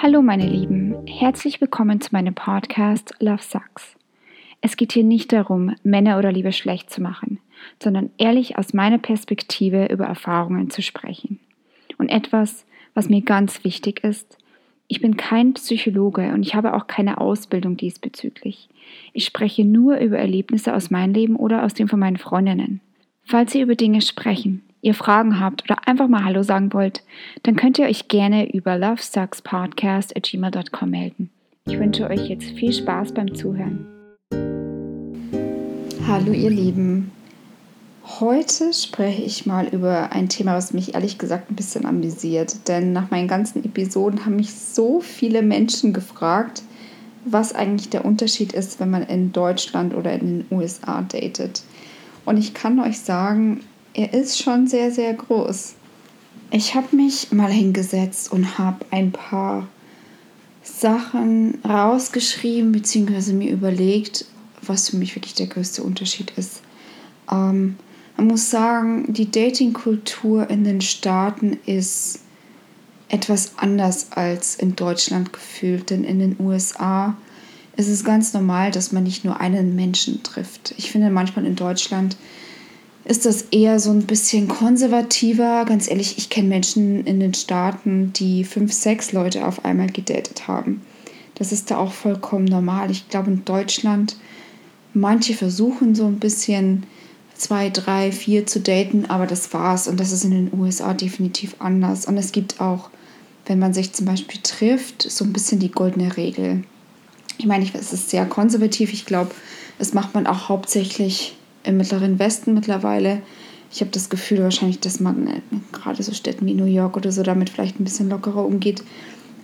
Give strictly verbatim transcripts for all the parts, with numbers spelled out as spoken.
Hallo meine Lieben, herzlich willkommen zu meinem Podcast Love Sucks. Es geht hier nicht darum, Männer oder Liebe schlecht zu machen, sondern ehrlich aus meiner Perspektive über Erfahrungen zu sprechen. Und etwas, was mir ganz wichtig ist, ich bin kein Psychologe und ich habe auch keine Ausbildung diesbezüglich. Ich spreche nur über Erlebnisse aus meinem Leben oder aus dem von meinen Freundinnen. Falls ihr über Dinge sprechen, ihr Fragen habt oder einfach mal Hallo sagen wollt, dann könnt ihr euch gerne über lovesuckspodcast at gmail dot com melden. Ich wünsche euch jetzt viel Spaß beim Zuhören. Hallo ihr Lieben. Heute spreche ich mal über ein Thema, was mich ehrlich gesagt ein bisschen amüsiert. Denn nach meinen ganzen Episoden haben mich so viele Menschen gefragt, was eigentlich der Unterschied ist, wenn man in Deutschland oder in den U S A datet. Und ich kann euch sagen, er ist schon sehr, sehr groß. Ich habe mich mal hingesetzt und habe ein paar Sachen rausgeschrieben bzw. mir überlegt, was für mich wirklich der größte Unterschied ist. Ähm, Man muss sagen, die Dating-Kultur in den Staaten ist etwas anders als in Deutschland gefühlt. Denn in den U S A ist es ganz normal, dass man nicht nur einen Menschen trifft. Ich finde, manchmal in Deutschland ist das eher so ein bisschen konservativer. Ganz ehrlich, ich kenne Menschen in den Staaten, die fünf, sechs Leute auf einmal gedatet haben. Das ist da auch vollkommen normal. Ich glaube, in Deutschland, manche versuchen so ein bisschen zwei, drei, vier zu daten, aber das war's. Und das ist in den U S A definitiv anders. Und es gibt auch, wenn man sich zum Beispiel trifft, so ein bisschen die goldene Regel. Ich meine, ich weiß, es ist sehr konservativ. Ich glaube, das macht man auch hauptsächlich im Mittleren Westen mittlerweile. Ich habe das Gefühl wahrscheinlich, dass man in gerade so Städten wie New York oder so damit vielleicht ein bisschen lockerer umgeht.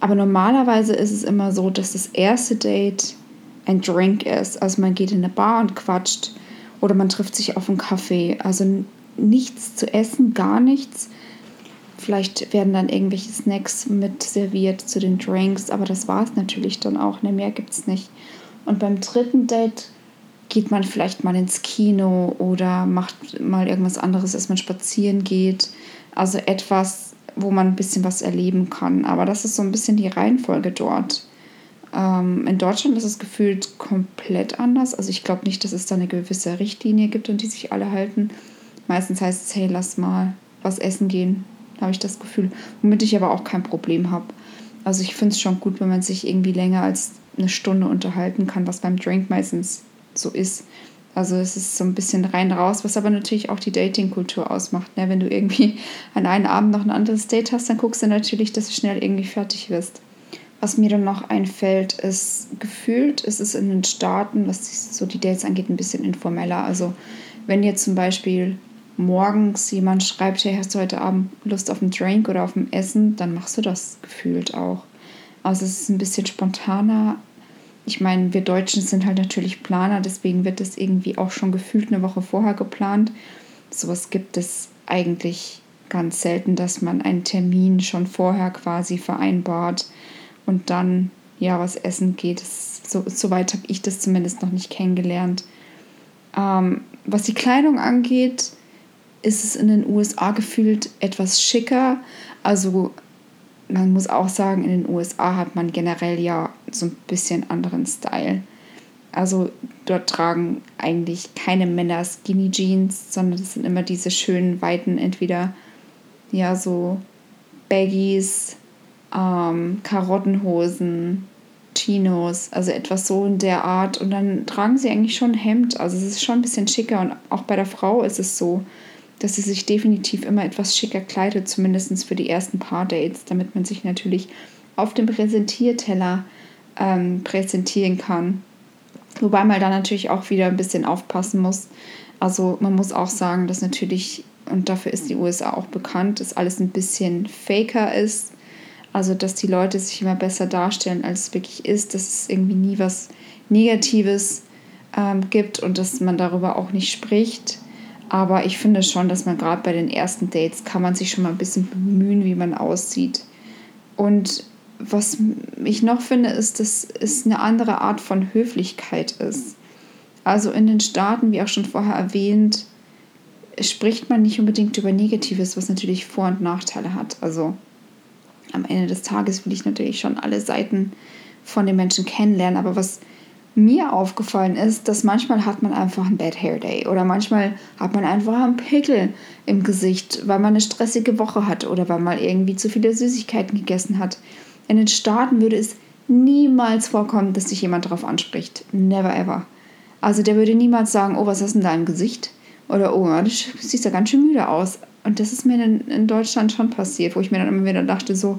Aber normalerweise ist es immer so, dass das erste Date ein Drink ist. Also man geht in eine Bar und quatscht. Oder man trifft sich auf einen Kaffee. Also nichts zu essen, gar nichts. Vielleicht werden dann irgendwelche Snacks mit serviert zu den Drinks. Aber das war es natürlich dann auch. Ne, mehr gibt es nicht. Und beim dritten Date geht man vielleicht mal ins Kino oder macht mal irgendwas anderes, als man spazieren geht. Also etwas, wo man ein bisschen was erleben kann. Aber das ist so ein bisschen die Reihenfolge dort. In Deutschland ist es gefühlt komplett anders. Also ich glaube nicht, dass es da eine gewisse Richtlinie gibt, an die sich alle halten. Meistens heißt es, hey, lass mal was essen gehen, habe ich das Gefühl. Womit ich aber auch kein Problem habe. Also ich finde es schon gut, wenn man sich irgendwie länger als eine Stunde unterhalten kann, was beim Drink meistens so ist. Also es ist so ein bisschen rein raus, was aber natürlich auch die Dating-Kultur ausmacht. Ne? Wenn du irgendwie an einem Abend noch ein anderes Date hast, dann guckst du natürlich, dass du schnell irgendwie fertig wirst. Was mir dann noch einfällt, ist, gefühlt ist es in den Staaten, was so die Dates angeht, ein bisschen informeller. Also wenn dir zum Beispiel morgens jemand schreibt, hey, hast du heute Abend Lust auf einen Drink oder auf ein Essen, dann machst du das gefühlt auch. Also es ist ein bisschen spontaner. Ich meine, wir Deutschen sind halt natürlich Planer, deswegen wird das irgendwie auch schon gefühlt eine Woche vorher geplant. Sowas gibt es eigentlich ganz selten, dass man einen Termin schon vorher quasi vereinbart. Und dann, ja, was Essen geht, so, so weit habe ich das zumindest noch nicht kennengelernt. Ähm, was die Kleidung angeht, ist es in den U S A gefühlt etwas schicker. Also man muss auch sagen, in den U S A hat man generell ja so ein bisschen anderen Style. Also dort tragen eigentlich keine Männer Skinny Jeans, sondern das sind immer diese schönen, weiten, entweder ja so Baggies, Ähm, Karottenhosen, Chinos, also etwas so in der Art. Und dann tragen sie eigentlich schon ein Hemd. Also es ist schon ein bisschen schicker. Und auch bei der Frau ist es so, dass sie sich definitiv immer etwas schicker kleidet, zumindest für die ersten paar Dates, damit man sich natürlich auf dem Präsentierteller ähm, präsentieren kann. Wobei man da natürlich auch wieder ein bisschen aufpassen muss. Also man muss auch sagen, dass natürlich, und dafür ist die U S A auch bekannt, dass alles ein bisschen faker ist. Also, dass die Leute sich immer besser darstellen, als es wirklich ist, dass es irgendwie nie was Negatives ähm, gibt und dass man darüber auch nicht spricht. Aber ich finde schon, dass man gerade bei den ersten Dates kann man sich schon mal ein bisschen bemühen, wie man aussieht. Und was ich noch finde, ist, dass es eine andere Art von Höflichkeit ist. Also in den Staaten, wie auch schon vorher erwähnt, spricht man nicht unbedingt über Negatives, was natürlich Vor- und Nachteile hat. Also am Ende des Tages will ich natürlich schon alle Seiten von den Menschen kennenlernen. Aber was mir aufgefallen ist, dass manchmal hat man einfach einen Bad Hair Day oder manchmal hat man einfach einen Pickel im Gesicht, weil man eine stressige Woche hat oder weil man irgendwie zu viele Süßigkeiten gegessen hat. In den Staaten würde es niemals vorkommen, dass sich jemand darauf anspricht. Never ever. Also der würde niemals sagen, oh, was hast du denn da im Gesicht? Oder, oh, du siehst ja ganz schön müde aus. Und das ist mir in, in Deutschland schon passiert, wo ich mir dann immer wieder dachte, so,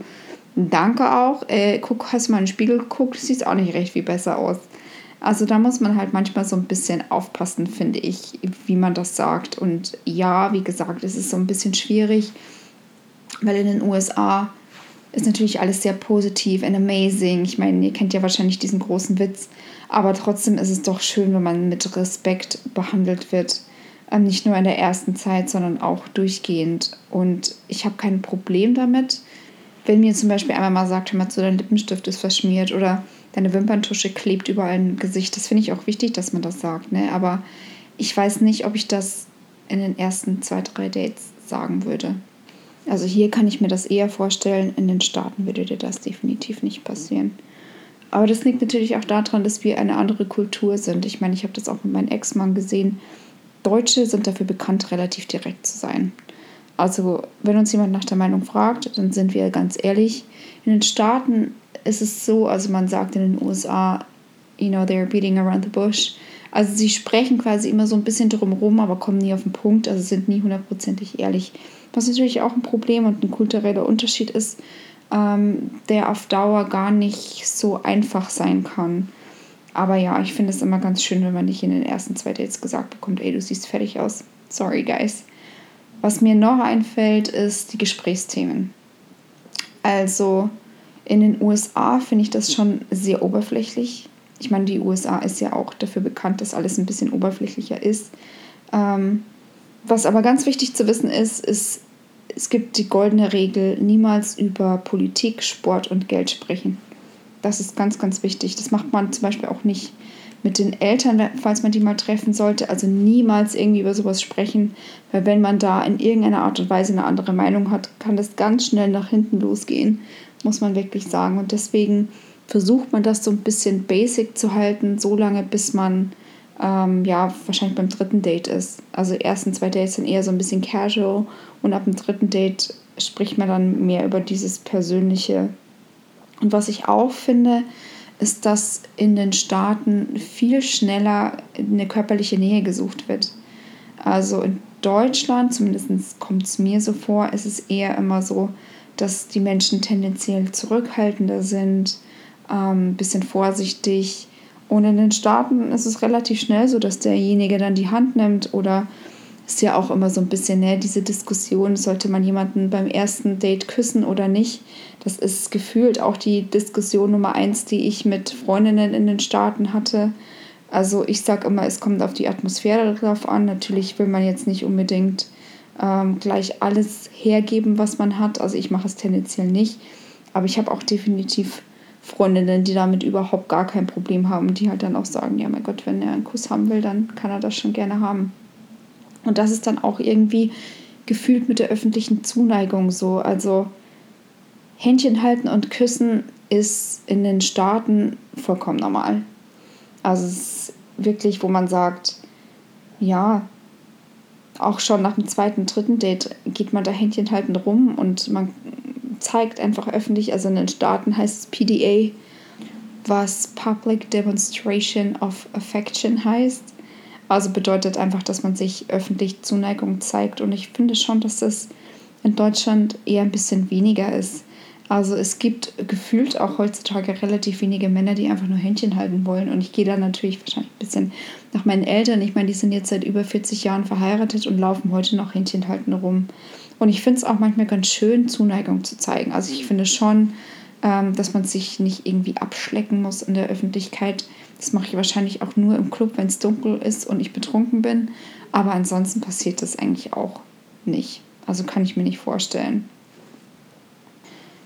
danke auch, äh, guck, hast du mal in den Spiegel geguckt, du siehst auch nicht recht viel besser aus. Also da muss man halt manchmal so ein bisschen aufpassen, finde ich, wie man das sagt. Und ja, wie gesagt, es ist so ein bisschen schwierig, weil in den U S A ist natürlich alles sehr positiv and amazing. Ich meine, ihr kennt ja wahrscheinlich diesen großen Witz, aber trotzdem ist es doch schön, wenn man mit Respekt behandelt wird. Ähm, nicht nur in der ersten Zeit, sondern auch durchgehend. Und ich habe kein Problem damit, wenn mir zum Beispiel einmal mal sagt, hör mal zu, dein Lippenstift ist verschmiert oder deine Wimperntusche klebt überall im Gesicht. Das finde ich auch wichtig, dass man das sagt, ne? Aber ich weiß nicht, ob ich das in den ersten zwei, drei Dates sagen würde. Also hier kann ich mir das eher vorstellen, in den Staaten würde dir das definitiv nicht passieren. Aber das liegt natürlich auch daran, dass wir eine andere Kultur sind. Ich meine, ich habe das auch mit meinem Ex-Mann gesehen. Deutsche sind dafür bekannt, relativ direkt zu sein. Also wenn uns jemand nach der Meinung fragt, dann sind wir ganz ehrlich. In den Staaten ist es so, also man sagt in den U S A, you know, they're beating around the bush. Also sie sprechen quasi immer so ein bisschen drumherum, aber kommen nie auf den Punkt, also sind nie hundertprozentig ehrlich. Was natürlich auch ein Problem und ein kultureller Unterschied ist, ähm, der auf Dauer gar nicht so einfach sein kann. Aber ja, ich finde es immer ganz schön, wenn man nicht in den ersten zwei Dates gesagt bekommt, ey, du siehst fertig aus. Sorry, guys. Was mir noch einfällt, ist die Gesprächsthemen. Also in den U S A finde ich das schon sehr oberflächlich. Ich meine, die U S A ist ja auch dafür bekannt, dass alles ein bisschen oberflächlicher ist. Ähm, was aber ganz wichtig zu wissen ist, ist, es gibt die goldene Regel, niemals über Politik, Sport und Geld sprechen. Das ist ganz, ganz wichtig. Das macht man zum Beispiel auch nicht mit den Eltern, falls man die mal treffen sollte. Also niemals irgendwie über sowas sprechen, weil wenn man da in irgendeiner Art und Weise eine andere Meinung hat, kann das ganz schnell nach hinten losgehen, muss man wirklich sagen. Und deswegen versucht man das so ein bisschen basic zu halten, so lange, bis man ähm, ja wahrscheinlich beim dritten Date ist. Also die ersten zwei Dates sind eher so ein bisschen casual und ab dem dritten Date spricht man dann mehr über dieses persönliche. Und was ich auch finde, ist, dass in den Staaten viel schneller eine körperliche Nähe gesucht wird. Also in Deutschland, zumindest kommt es mir so vor, ist es eher immer so, dass die Menschen tendenziell zurückhaltender sind, ein ähm, bisschen vorsichtig. Und in den Staaten ist es relativ schnell so, dass derjenige dann die Hand nimmt oder ist ja auch immer so ein bisschen, ne, diese Diskussion, sollte man jemanden beim ersten Date küssen oder nicht. Das ist gefühlt auch die Diskussion Nummer eins, die ich mit Freundinnen in den Staaten hatte. Also ich sage immer, es kommt auf die Atmosphäre drauf an. Natürlich will man jetzt nicht unbedingt ähm, gleich alles hergeben, was man hat. Also ich mache es tendenziell nicht. Aber ich habe auch definitiv Freundinnen, die damit überhaupt gar kein Problem haben. Die halt dann auch sagen, ja mein Gott, wenn er einen Kuss haben will, dann kann er das schon gerne haben. Und das ist dann auch irgendwie gefühlt mit der öffentlichen Zuneigung so. Also Händchen halten und küssen ist in den Staaten vollkommen normal. Also es ist wirklich, wo man sagt, ja, auch schon nach dem zweiten, dritten Date geht man da Händchen halten rum und man zeigt einfach öffentlich, also in den Staaten heißt es P D A, was Public Demonstration of Affection heißt. Also bedeutet einfach, dass man sich öffentlich Zuneigung zeigt. Und ich finde schon, dass das in Deutschland eher ein bisschen weniger ist. Also es gibt gefühlt auch heutzutage relativ wenige Männer, die einfach nur Händchen halten wollen. Und ich gehe da natürlich wahrscheinlich ein bisschen nach meinen Eltern. Ich meine, die sind jetzt seit über vierzig Jahren verheiratet und laufen heute noch Händchen halten rum. Und ich finde es auch manchmal ganz schön, Zuneigung zu zeigen. Also ich finde schon, dass man sich nicht irgendwie abschlecken muss in der Öffentlichkeit. Das mache ich wahrscheinlich auch nur im Club, wenn es dunkel ist und ich betrunken bin. Aber ansonsten passiert das eigentlich auch nicht. Also kann ich mir nicht vorstellen.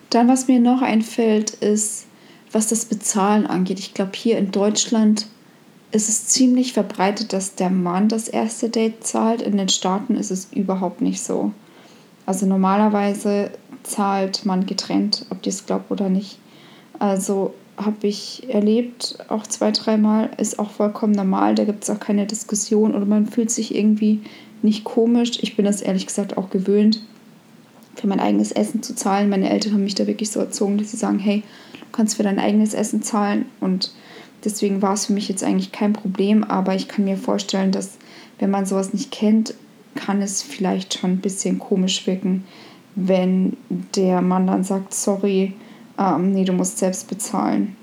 Dann, was mir noch einfällt, ist, was das Bezahlen angeht. Ich glaube, hier in Deutschland ist es ziemlich verbreitet, dass der Mann das erste Date zahlt. In den Staaten ist es überhaupt nicht so. Also normalerweise zahlt man getrennt, ob die es glaubt oder nicht. Also habe ich erlebt, auch zwei, dreimal, ist auch vollkommen normal, da gibt es auch keine Diskussion oder man fühlt sich irgendwie nicht komisch. Ich bin das ehrlich gesagt auch gewöhnt, für mein eigenes Essen zu zahlen. Meine Eltern haben mich da wirklich so erzogen, dass sie sagen, hey, du kannst für dein eigenes Essen zahlen, und deswegen war es für mich jetzt eigentlich kein Problem, aber ich kann mir vorstellen, dass wenn man sowas nicht kennt, kann es vielleicht schon ein bisschen komisch wirken, wenn der Mann dann sagt, sorry, ähm, nee, du musst selbst bezahlen.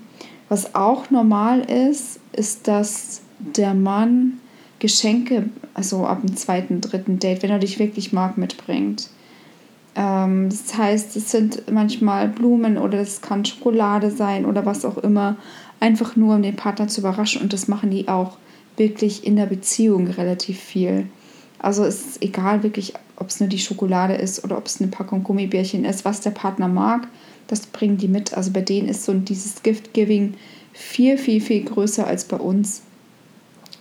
Was auch normal ist, ist, dass der Mann Geschenke, also ab dem zweiten, dritten Date, wenn er dich wirklich mag, mitbringt. Ähm, das heißt, es sind manchmal Blumen oder es kann Schokolade sein oder was auch immer, einfach nur um den Partner zu überraschen, und das machen die auch wirklich in der Beziehung relativ viel. Also es ist egal wirklich, ob es nur die Schokolade ist oder ob es eine Packung Gummibärchen ist, was der Partner mag, das bringen die mit. Also bei denen ist so dieses Gift-Giving viel, viel, viel größer als bei uns.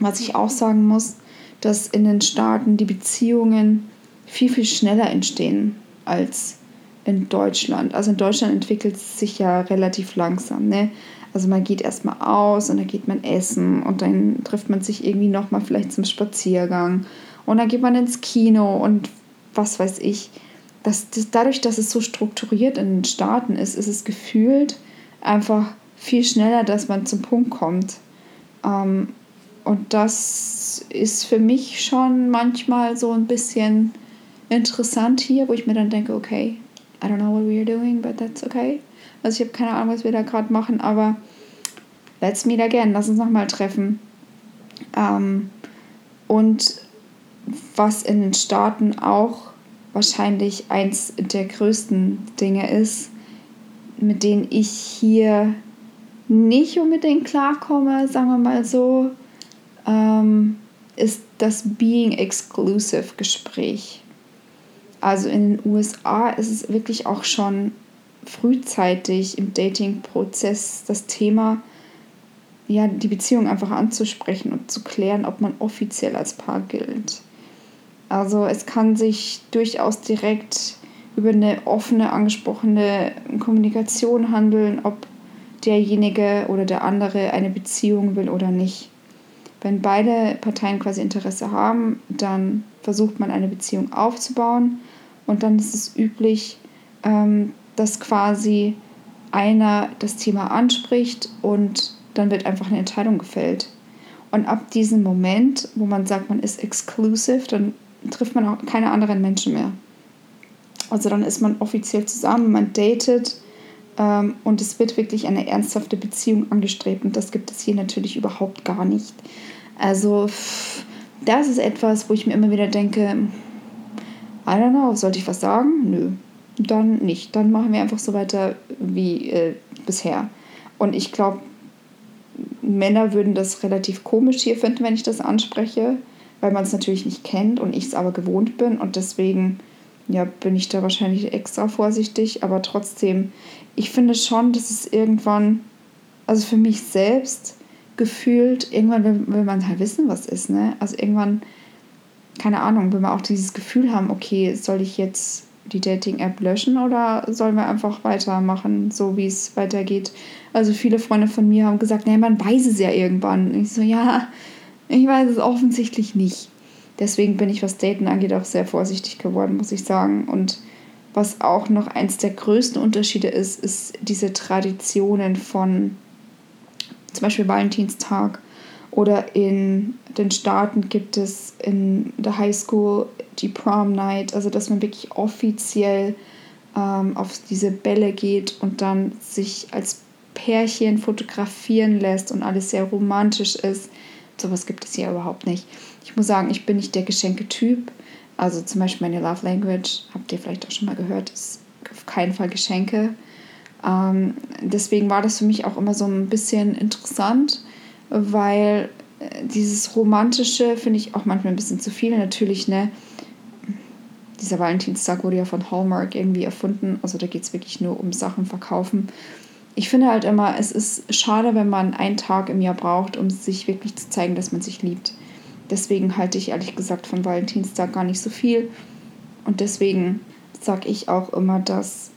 Was ich auch sagen muss, dass in den Staaten die Beziehungen viel, viel schneller entstehen als in Deutschland. Also in Deutschland entwickelt es sich ja relativ langsam, ne? Also man geht erstmal aus und dann geht man essen und dann trifft man sich irgendwie nochmal vielleicht zum Spaziergang. Und dann geht man ins Kino und was weiß ich. Das, das, dadurch, dass es so strukturiert in den Staaten ist, ist es gefühlt einfach viel schneller, dass man zum Punkt kommt. Ähm, und das ist für mich schon manchmal so ein bisschen interessant hier, wo ich mir dann denke, okay, I don't know what we are doing, but that's okay. Also ich habe keine Ahnung, was wir da gerade machen, aber let's meet again, lass uns nochmal treffen. Ähm, und was in den Staaten auch wahrscheinlich eins der größten Dinge ist, mit denen ich hier nicht unbedingt klarkomme, sagen wir mal so, ähm, ist das Being Exclusive Gespräch. Also in den U S A ist es wirklich auch schon frühzeitig im Dating-Prozess das Thema, ja, die Beziehung einfach anzusprechen und zu klären, ob man offiziell als Paar gilt. Also es kann sich durchaus direkt über eine offene, angesprochene Kommunikation handeln, ob derjenige oder der andere eine Beziehung will oder nicht. Wenn beide Parteien quasi Interesse haben, dann versucht man eine Beziehung aufzubauen, und dann ist es üblich, dass quasi einer das Thema anspricht und dann wird einfach eine Entscheidung gefällt. Und ab diesem Moment, wo man sagt, man ist exclusive, dann trifft man auch keine anderen Menschen mehr. Also dann ist man offiziell zusammen, man datet ähm, und es wird wirklich eine ernsthafte Beziehung angestrebt, und das gibt es hier natürlich überhaupt gar nicht. Also das ist etwas, wo ich mir immer wieder denke, I don't know, sollte ich was sagen? Nö, dann nicht. Dann machen wir einfach so weiter wie äh, bisher. Und ich glaube, Männer würden das relativ komisch hier finden, wenn ich das anspreche, weil man es natürlich nicht kennt und ich es aber gewohnt bin, und deswegen ja, bin ich da wahrscheinlich extra vorsichtig, aber trotzdem, ich finde schon, dass es irgendwann, also für mich selbst gefühlt, irgendwann will, will man halt wissen, was ist, ne? Also irgendwann, keine Ahnung, will man auch dieses Gefühl haben, okay, soll ich jetzt die Dating-App löschen oder sollen wir einfach weitermachen, so wie es weitergeht? Also viele Freunde von mir haben gesagt, naja, man weiß es ja irgendwann. Und ich so, ja, ich weiß es offensichtlich nicht. Deswegen bin ich, was Daten angeht, auch sehr vorsichtig geworden, muss ich sagen. Und was auch noch eins der größten Unterschiede ist, ist diese Traditionen von zum Beispiel Valentinstag. Oder in den Staaten gibt es in der High School die Prom Night, also dass man wirklich offiziell ähm, auf diese Bälle geht und dann sich als Pärchen fotografieren lässt und alles sehr romantisch ist. Sowas gibt es hier überhaupt nicht. Ich muss sagen, ich bin nicht der Geschenketyp. Also zum Beispiel meine Love Language, habt ihr vielleicht auch schon mal gehört, ist auf keinen Fall Geschenke. Ähm, deswegen war das für mich auch immer so ein bisschen interessant, weil dieses Romantische finde ich auch manchmal ein bisschen zu viel. Natürlich, ne, dieser Valentinstag wurde ja von Hallmark irgendwie erfunden. Also da geht es wirklich nur um Sachen verkaufen. Ich finde halt immer, es ist schade, wenn man einen Tag im Jahr braucht, um sich wirklich zu zeigen, dass man sich liebt. Deswegen halte ich ehrlich gesagt von Valentinstag gar nicht so viel. Und deswegen sag ich auch immer, dass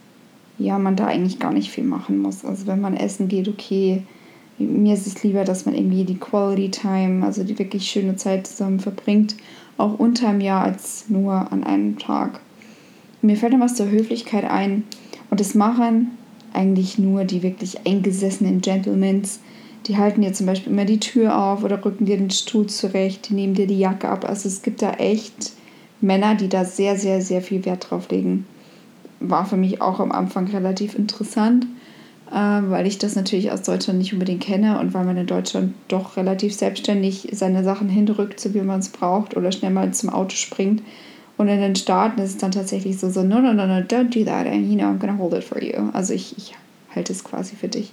ja, man da eigentlich gar nicht viel machen muss. Also wenn man essen geht, okay, mir ist es lieber, dass man irgendwie die Quality Time, also die wirklich schöne Zeit zusammen verbringt, auch unterm Jahr als nur an einem Tag. Mir fällt dann was zur Höflichkeit ein und das machen eigentlich nur die wirklich eingesessenen Gentlemans. Die halten dir zum Beispiel immer die Tür auf oder rücken dir den Stuhl zurecht, die nehmen dir die Jacke ab. Also es gibt da echt Männer, die da sehr, sehr, sehr viel Wert drauf legen. War für mich auch am Anfang relativ interessant, äh, weil ich das natürlich aus Deutschland nicht unbedingt kenne und weil man in Deutschland doch relativ selbstständig seine Sachen hinrückt, so wie man es braucht oder schnell mal zum Auto springt. Und in den Staaten ist es dann tatsächlich so, so no, no, no, no, don't do that, and you know, I'm gonna hold it for you. Also ich, ich halte es quasi für dich.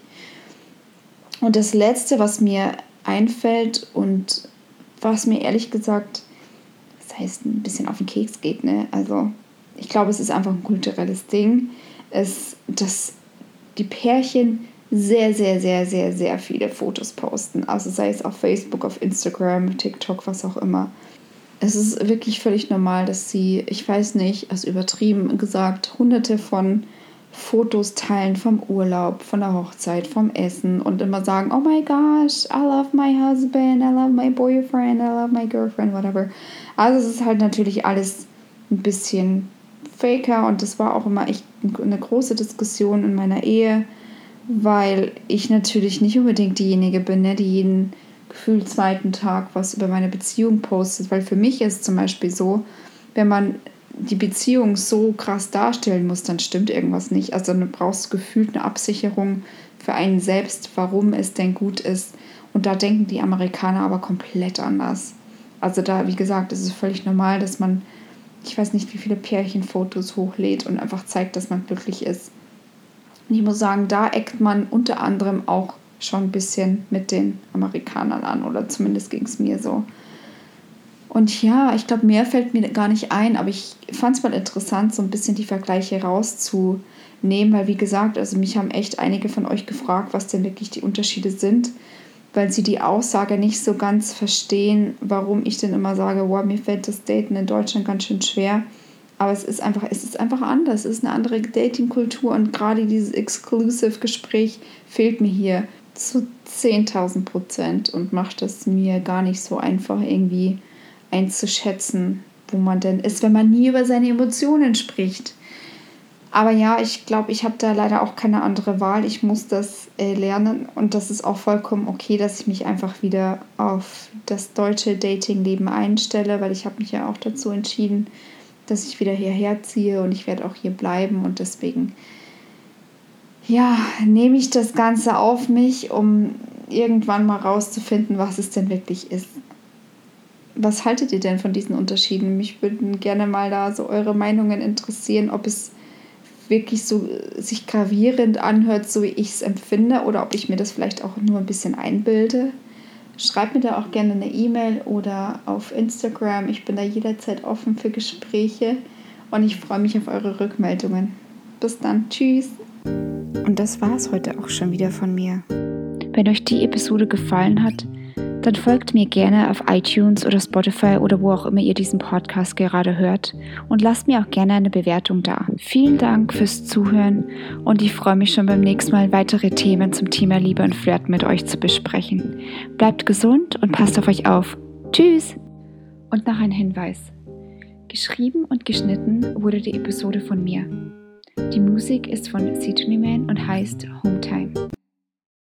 Und das Letzte, was mir einfällt und was mir ehrlich gesagt, das heißt, ein bisschen auf den Keks geht, ne, also ich glaube, es ist einfach ein kulturelles Ding, ist, dass die Pärchen sehr, sehr, sehr, sehr, sehr viele Fotos posten. Also sei es auf Facebook, auf Instagram, TikTok, was auch immer. Es ist wirklich völlig normal, dass sie, ich weiß nicht, also übertrieben gesagt, hunderte von Fotos teilen vom Urlaub, von der Hochzeit, vom Essen und immer sagen, oh my gosh, I love my husband, I love my boyfriend, I love my girlfriend, whatever. Also es ist halt natürlich alles ein bisschen faker und das war auch immer echt eine große Diskussion in meiner Ehe, weil ich natürlich nicht unbedingt diejenige bin, ne, die jeden gefühlt zweiten Tag was über meine Beziehung postet, weil für mich ist zum Beispiel so, wenn man die Beziehung so krass darstellen muss, dann stimmt irgendwas nicht. Also dann brauchst du gefühlt eine Absicherung für einen selbst, warum es denn gut ist. Und da denken die Amerikaner aber komplett anders. Also da, wie gesagt, ist es völlig normal, dass man, ich weiß nicht, wie viele Pärchenfotos hochlädt und einfach zeigt, dass man glücklich ist. Und ich muss sagen, da eckt man unter anderem auch schon ein bisschen mit den Amerikanern an, oder zumindest ging es mir so. Und ja, ich glaube, mehr fällt mir gar nicht ein, aber ich fand es mal interessant, so ein bisschen die Vergleiche rauszunehmen, weil wie gesagt, also mich haben echt einige von euch gefragt, was denn wirklich die Unterschiede sind, weil sie die Aussage nicht so ganz verstehen, warum ich denn immer sage, wow, mir fällt das Daten in Deutschland ganz schön schwer. Aber es ist einfach, es ist einfach anders, es ist eine andere Dating-Kultur und gerade dieses Exclusive-Gespräch fehlt mir hier zu zehntausend Prozent und macht es mir gar nicht so einfach irgendwie einzuschätzen, wo man denn ist, wenn man nie über seine Emotionen spricht. Aber ja, ich glaube, ich habe da leider auch keine andere Wahl. Ich muss das äh, lernen und das ist auch vollkommen okay, dass ich mich einfach wieder auf das deutsche Dating-Leben einstelle, weil ich habe mich ja auch dazu entschieden, dass ich wieder hierher ziehe und ich werde auch hier bleiben und deswegen, ja, nehme ich das Ganze auf mich, um irgendwann mal rauszufinden, was es denn wirklich ist. Was haltet ihr denn von diesen Unterschieden? Mich würden gerne mal da so eure Meinungen interessieren, ob es wirklich so sich gravierend anhört, so wie ich es empfinde, oder ob ich mir das vielleicht auch nur ein bisschen einbilde. Schreibt mir da auch gerne eine E-Mail oder auf Instagram. Ich bin da jederzeit offen für Gespräche und ich freue mich auf eure Rückmeldungen. Bis dann, tschüss! Und das war's heute auch schon wieder von mir. Wenn euch die Episode gefallen hat, dann folgt mir gerne auf iTunes oder Spotify oder wo auch immer ihr diesen Podcast gerade hört und lasst mir auch gerne eine Bewertung da. Vielen Dank fürs Zuhören und ich freue mich schon beim nächsten Mal, weitere Themen zum Thema Liebe und Flirt mit euch zu besprechen. Bleibt gesund und passt auf euch auf. Tschüss! Und noch ein Hinweis. Geschrieben und geschnitten wurde die Episode von mir. Die Musik ist von Cityman und heißt Hometime.